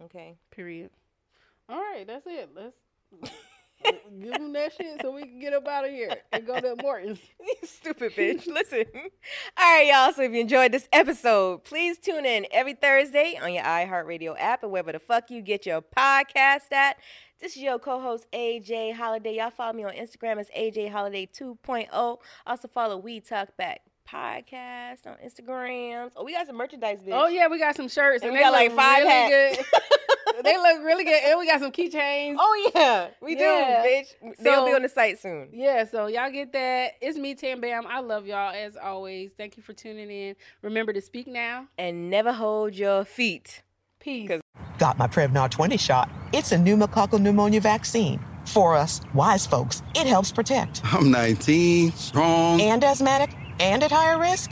Okay? Period. All right. That's it. Let's give them that shit so we can get up out of here and go to Morton's. You stupid bitch. Listen. All right, y'all. So if you enjoyed this episode, please tune in every Thursday on your iHeartRadio app or wherever the fuck you get your podcast at. This is your co-host, A J Holiday. Y'all follow me on Instagram. It's A J Holiday two point oh. Also follow We Talk Back podcast on Instagram. Oh, we got some merchandise, bitch. Oh, yeah. We got some shirts. And, and we got like five really hats. They look really good. And we got some keychains. Oh, yeah. We yeah. do, bitch. So, they'll be on the site soon. Yeah, so y'all get that. It's me, Tam Bam. I love y'all, as always. Thank you for tuning in. Remember to speak now. And never hold your feet. Peace. Got my Prevnar twenty shot. It's a pneumococcal pneumonia vaccine. For us, wise folks, it helps protect. I'm nineteen, strong. And asthmatic, and at higher risk.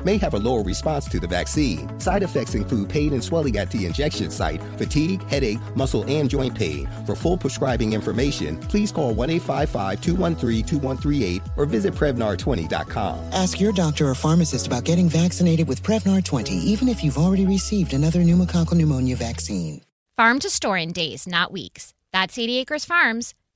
may have a lower response to the vaccine. Side effects include pain and swelling at the injection site, fatigue, headache, muscle, and joint pain. For full prescribing information, please call one eight five five, two one three, two one three eight or visit Prevnar twenty dot com. Ask your doctor or pharmacist about getting vaccinated with Prevnar twenty, even if you've already received another pneumococcal pneumonia vaccine. Farm to store in days, not weeks. That's eighty Acres Farms.